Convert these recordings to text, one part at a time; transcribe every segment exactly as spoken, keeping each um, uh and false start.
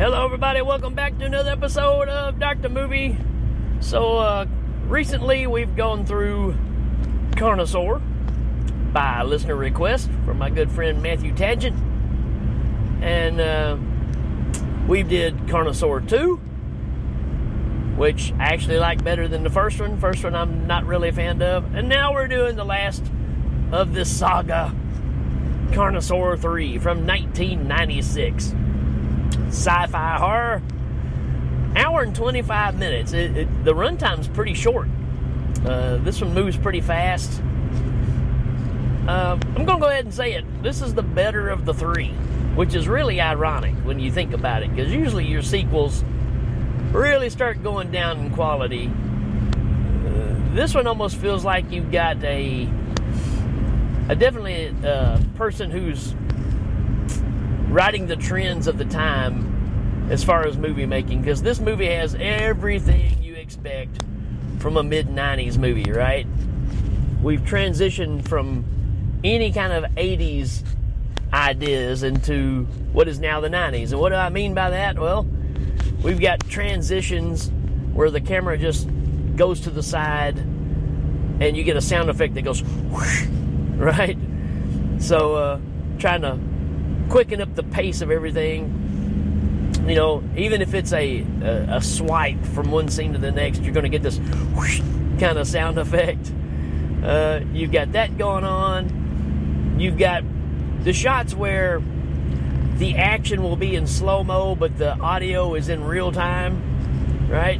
Hello everybody, welcome back to another episode of Doctor Movie. So uh, recently we've gone through Carnosaur by listener request from my good friend Matthew Tagent. And uh, we did Carnosaur two, which I actually like better than the first one. First one I'm not really a fan of. And now we're doing the last of this saga, Carnosaur three from nineteen ninety-six. Sci-fi horror, hour and twenty-five minutes. It, it, the runtime's pretty short. Uh, this one moves pretty fast. Uh, I'm gonna go ahead and say it. This is the better of the three, which is really ironic when you think about it, because usually your sequels really start going down in quality. Uh, this one almost feels like you've got a, a definitely uh, person who's writing the trends of the time as far as movie making, because this movie has everything you expect from a mid nineties movie, right? We've transitioned from any kind of eighties ideas into what is now the nineties. And what do I mean by that? Well, we've got transitions where the camera just goes to the side and you get a sound effect that goes whoosh, right? So uh, trying to quicken up the pace of everything, you know, even if it's a, a, a swipe from one scene to the next, you're going to get this whoosh kind of sound effect. Uh, you've got that going on. You've got the shots where the action will be in slow-mo, but the audio is in real time, right?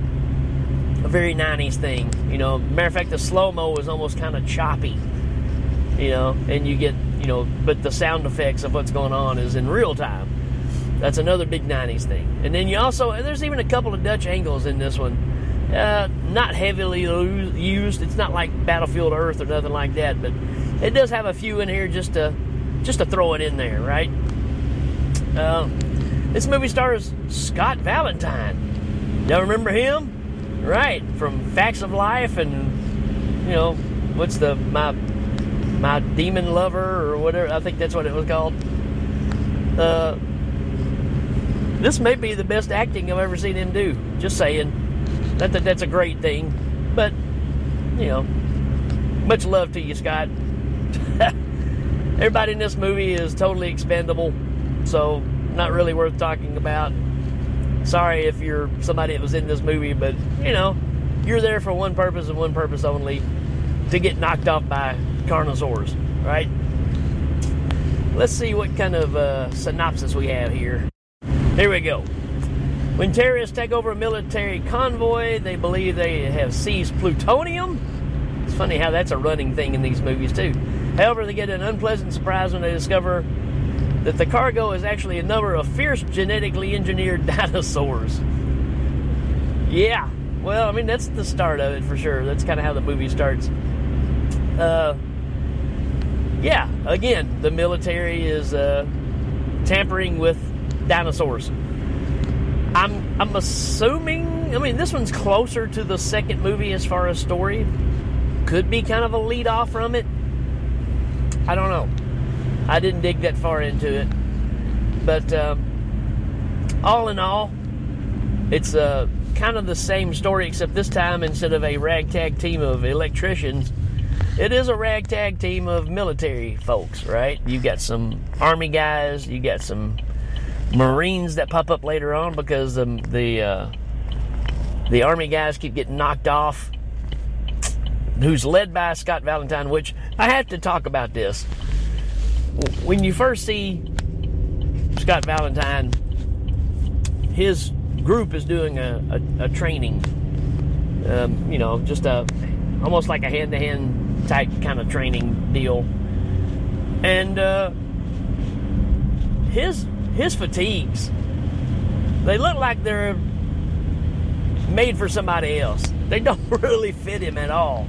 A very nineties thing, you know. Matter of fact, the slow-mo is almost kind of choppy, you know, and you get, you know, but the sound effects of what's going on is in real time. That's another big nineties thing. And then you also, and there's even a couple of Dutch angles in this one. Uh, not heavily used. It's not like Battlefield Earth or nothing like that, but it does have a few in here just to, just to throw it in there, right? Uh, this movie stars Scott Valentine. Y'all remember him? Right, from Facts of Life and, you know, what's the, my... My Demon Lover or whatever. I think that's what it was called. Uh, this may be the best acting I've ever seen him do. Just saying. Not that that's a great thing. But, you know, much love to you, Scott. Everybody in this movie is totally expendable. So, not really worth talking about. Sorry if you're somebody that was in this movie. But, you know, you're there for one purpose and one purpose only. To get knocked off by Carnosaurs, right? Let's see what kind of uh, synopsis we have here. Here we go. When terrorists take over a military convoy, they believe they have seized plutonium. It's funny how that's a running thing in these movies too. However, they get an unpleasant surprise when they discover that the cargo is actually a number of fierce genetically engineered dinosaurs. Yeah, well, I mean, that's the start of it for sure. That's kind of how the movie starts. Uh, yeah, again, the military is uh, tampering with dinosaurs. I'm I'm assuming, I mean, this one's closer to the second movie as far as story. Could be kind of a lead off from it. I don't know. I didn't dig that far into it. But um, all in all, it's uh, kind of the same story, except this time, instead of a ragtag team of electricians, it is a ragtag team of military folks, right? You've got some Army guys, you got some Marines that pop up later on because the the, uh, the Army guys keep getting knocked off, who's led by Scott Valentine, which I have to talk about this. When you first see Scott Valentine, his group is doing a, a, a training, um, you know, just a almost like a hand-to-hand type kind of training deal, and uh, his his fatigues, they look like they're made for somebody else. They don't really fit him at all.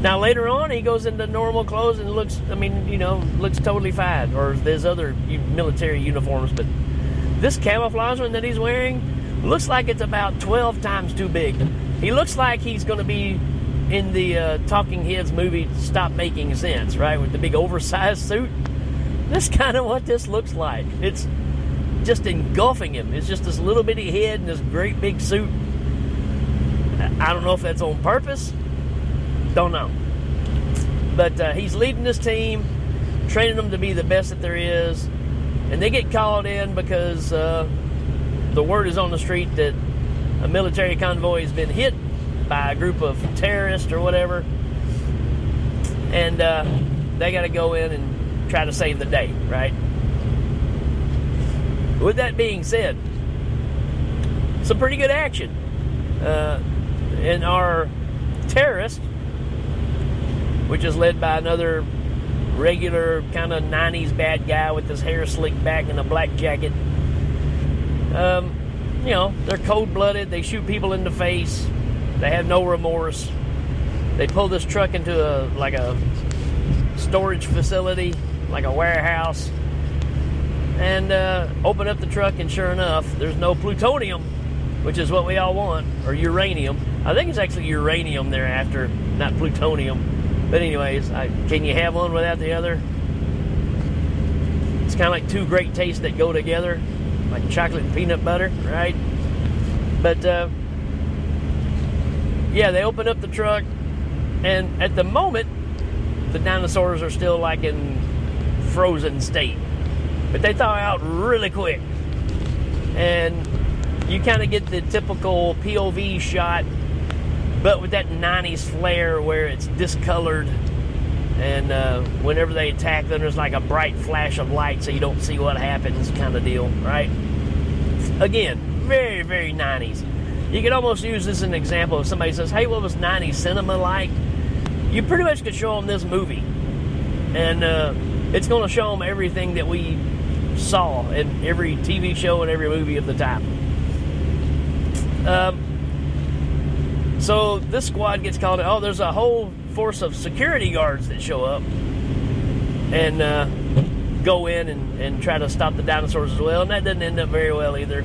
Now later on, he goes into normal clothes and looks, I mean, you know, looks totally fine. Or there's other military uniforms, but this camouflage one that he's wearing looks like it's about twelve times too big. He looks like he's going to be in the uh, Talking Heads movie, Stop Making Sense, right? With the big oversized suit. That's kind of what this looks like. It's just engulfing him. It's just this little bitty head and this great big suit. I don't know if that's on purpose. Don't know. But uh, he's leading this team, training them to be the best that there is. And they get called in because uh, the word is on the street that a military convoy has been hit by a group of terrorists or whatever. And uh, they got to go in and try to save the day, right? With that being said, some pretty good action. Uh, and our terrorist, which is led by another regular kind of nineties bad guy with his hair slicked back and a black jacket. Um, you know, they're cold-blooded. They shoot people in the face. They have no remorse. They pull this truck into a like a storage facility, like a warehouse, and uh, open up the truck, and sure enough, there's no plutonium, which is what we all want, or uranium. I think it's actually uranium they're after, not plutonium. But anyways, I, can you have one without the other? It's kind of like two great tastes that go together, like chocolate and peanut butter, right? But, uh, yeah, they open up the truck, and at the moment, the dinosaurs are still like in frozen state. But they thaw out really quick. And you kind of get the typical P O V shot, but with that nineties flair where it's discolored, and uh, whenever they attack, then there's like a bright flash of light so you don't see what happens kind of deal, right? Again, very, very nineties. You could almost use this as an example. If somebody says, hey, what was nineties cinema like? You pretty much could show them this movie. And uh, it's going to show them everything that we saw in every T V show and every movie of the time. Um... So this squad gets called in. Oh, there's a whole force of security guards that show up and uh, go in and, and try to stop the dinosaurs as well. And that doesn't end up very well either.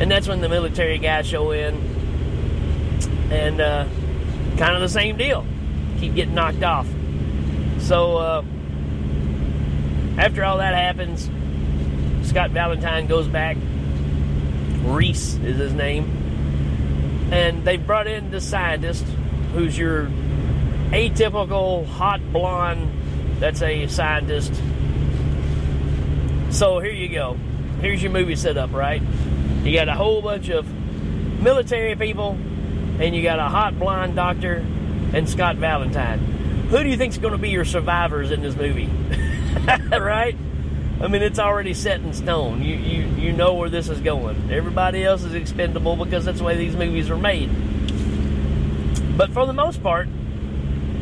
And that's when the military guys show in. And uh, kind of the same deal. Keep getting knocked off. So uh, after all that happens, Scott Valentine goes back. Reese is his name. And they brought in the scientist, who's your atypical hot blonde that's a scientist. So here you go. Here's your movie set up, right? You got a whole bunch of military people, and you got a hot blonde doctor and Scott Valentine. Who do you think's going to be your survivors in this movie? Right? I mean, it's already set in stone. You, you you know where this is going. Everybody else is expendable because that's the way these movies are made. But for the most part,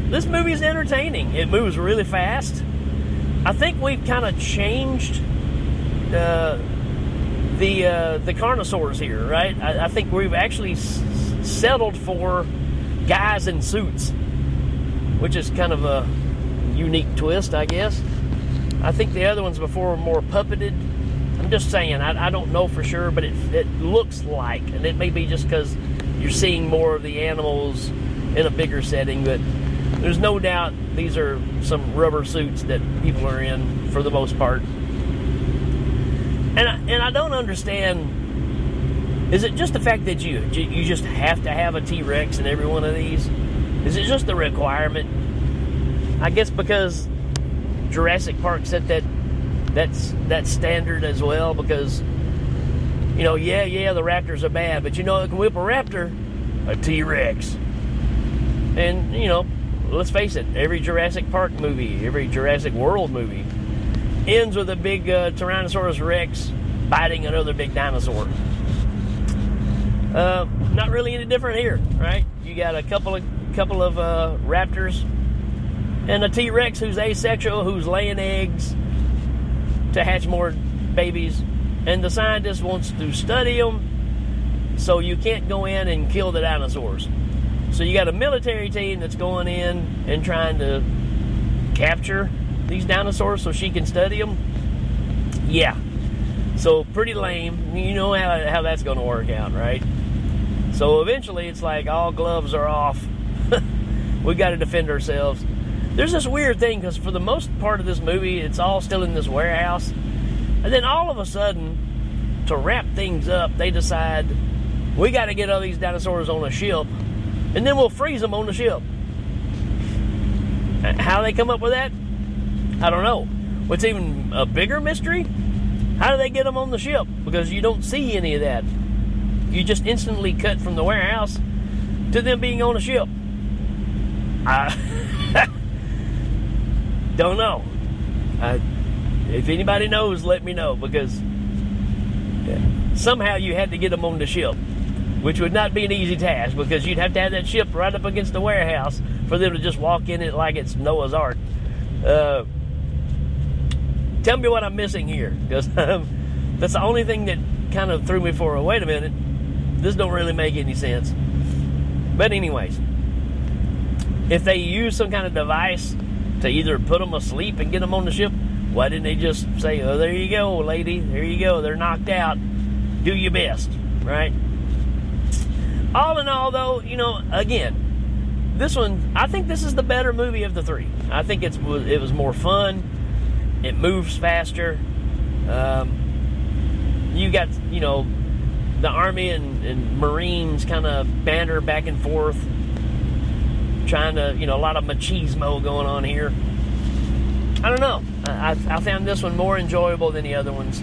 this movie is entertaining. It moves really fast. I think we've kind of changed uh, the uh, the Carnosaurs here, right? I, I think we've actually s- settled for guys in suits, which is kind of a unique twist, I guess. I think the other ones before were more puppeted. I'm just saying, I, I don't know for sure, but it, it looks like, and it may be just because you're seeing more of the animals in a bigger setting, but there's no doubt these are some rubber suits that people are in for the most part. And I, and I don't understand, is it just the fact that you you just have to have a T-Rex in every one of these? Is it just the requirement? I guess because Jurassic Park set that that's that standard as well, because, you know, yeah, yeah, the raptors are bad, but you know, it can whip a raptor, a T-Rex. And, you know, let's face it, every Jurassic Park movie, every Jurassic World movie, ends with a big uh, Tyrannosaurus Rex biting another big dinosaur. Uh, not really any different here, right? You got a couple of, couple of uh, raptors, and a T-Rex who's asexual, who's laying eggs to hatch more babies. And the scientist wants to study them, so you can't go in and kill the dinosaurs. So you got a military team that's going in and trying to capture these dinosaurs so she can study them. Yeah. So pretty lame. You know how, how that's going to work out, right? So eventually it's like all gloves are off. We've got to defend ourselves. There's this weird thing, because for the most part of this movie, it's all still in this warehouse. And then all of a sudden, to wrap things up, they decide, we got to get all these dinosaurs on a ship, and then we'll freeze them on the ship. How they come up with that, I don't know. What's even a bigger mystery, how do they get them on the ship? Because you don't see any of that. You just instantly cut from the warehouse to them being on a ship. I don't know. I, if anybody knows, let me know, because somehow you had to get them on the ship, which would not be an easy task, because you'd have to have that ship right up against the warehouse for them to just walk in it like it's Noah's Ark. Uh, tell me what I'm missing here, because um, that's the only thing that kind of threw me for a wait a minute, this don't really make any sense. But anyways, if they use some kind of device to either put them asleep and get them on the ship, why didn't they just say, oh, there you go, lady, there you go, they're knocked out, do your best, right? All in all, though, you know, again, this one, I think this is the better movie of the three. I think it's it was more fun, it moves faster, um, you got, you know, the Army and, and Marines kind of banter back and forth, trying to, you know, a lot of machismo going on here. I don't know. I, I found this one more enjoyable than the other ones.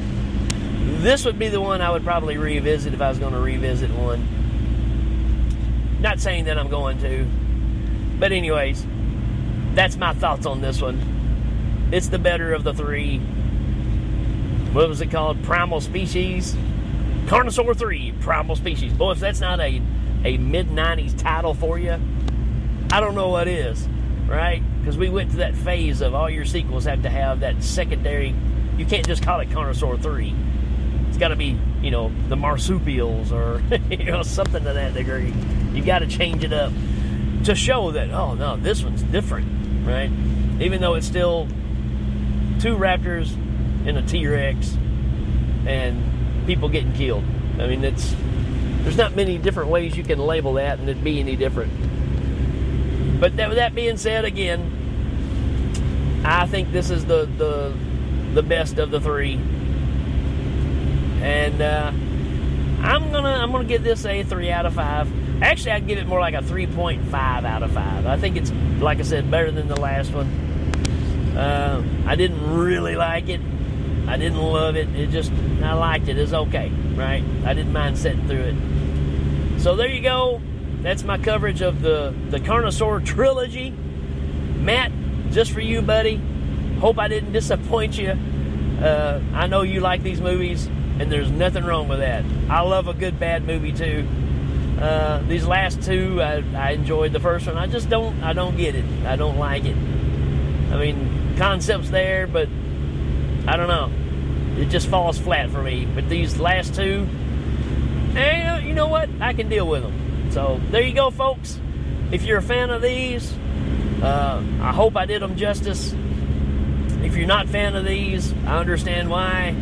This would be the one I would probably revisit if I was going to revisit one. Not saying that I'm going to. But anyways, that's my thoughts on this one. It's the better of the three. What was it called? Primal Species. Carnosaur three, Primal Species. Boy, if that's not a, a mid nineties title for you, I don't know what is, right? Because we went to that phase of all your sequels have to have that secondary. You can't just call it Carnosaur three. It's got to be, you know, the marsupials or, you know, something to that degree. You got to change it up to show that, oh, no, this one's different, right? Even though it's still two raptors and a T-Rex and people getting killed. I mean, it's, there's not many different ways you can label that and it'd be any different. But that, with that being said, again, I think this is the the, the best of the three, and uh, I'm gonna I'm gonna give this a three out of five. Actually, I'd give it more like a three point five out of five. I think it's, like I said, better than the last one. Uh, I didn't really like it. I didn't love it. It just I liked it. It's okay, right? I didn't mind sitting through it. So there you go. That's my coverage of the, the Carnosaur trilogy. Matt, just for you, buddy. Hope I didn't disappoint you. Uh, I know you like these movies, and there's nothing wrong with that. I love a good, bad movie, too. Uh, these last two, I, I enjoyed the first one. I just don't, I don't get it. I don't like it. I mean, concept's there, but I don't know. It just falls flat for me. But these last two, eh, you know what? I can deal with them. So there you go, folks. If you're a fan of these, uh, I hope I did them justice. If you're not a fan of these, I understand why.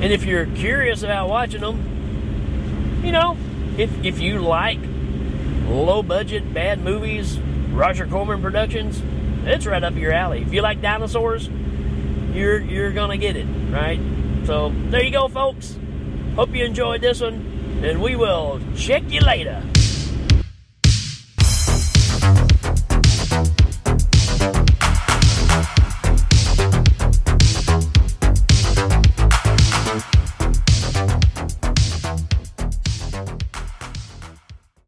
And if you're curious about watching them, you know, if, if you like low-budget, bad movies, Roger Corman Productions, it's right up your alley. If you like dinosaurs, you're, you're going to get it, right? So there you go, folks. Hope you enjoyed this one, and we will check you later.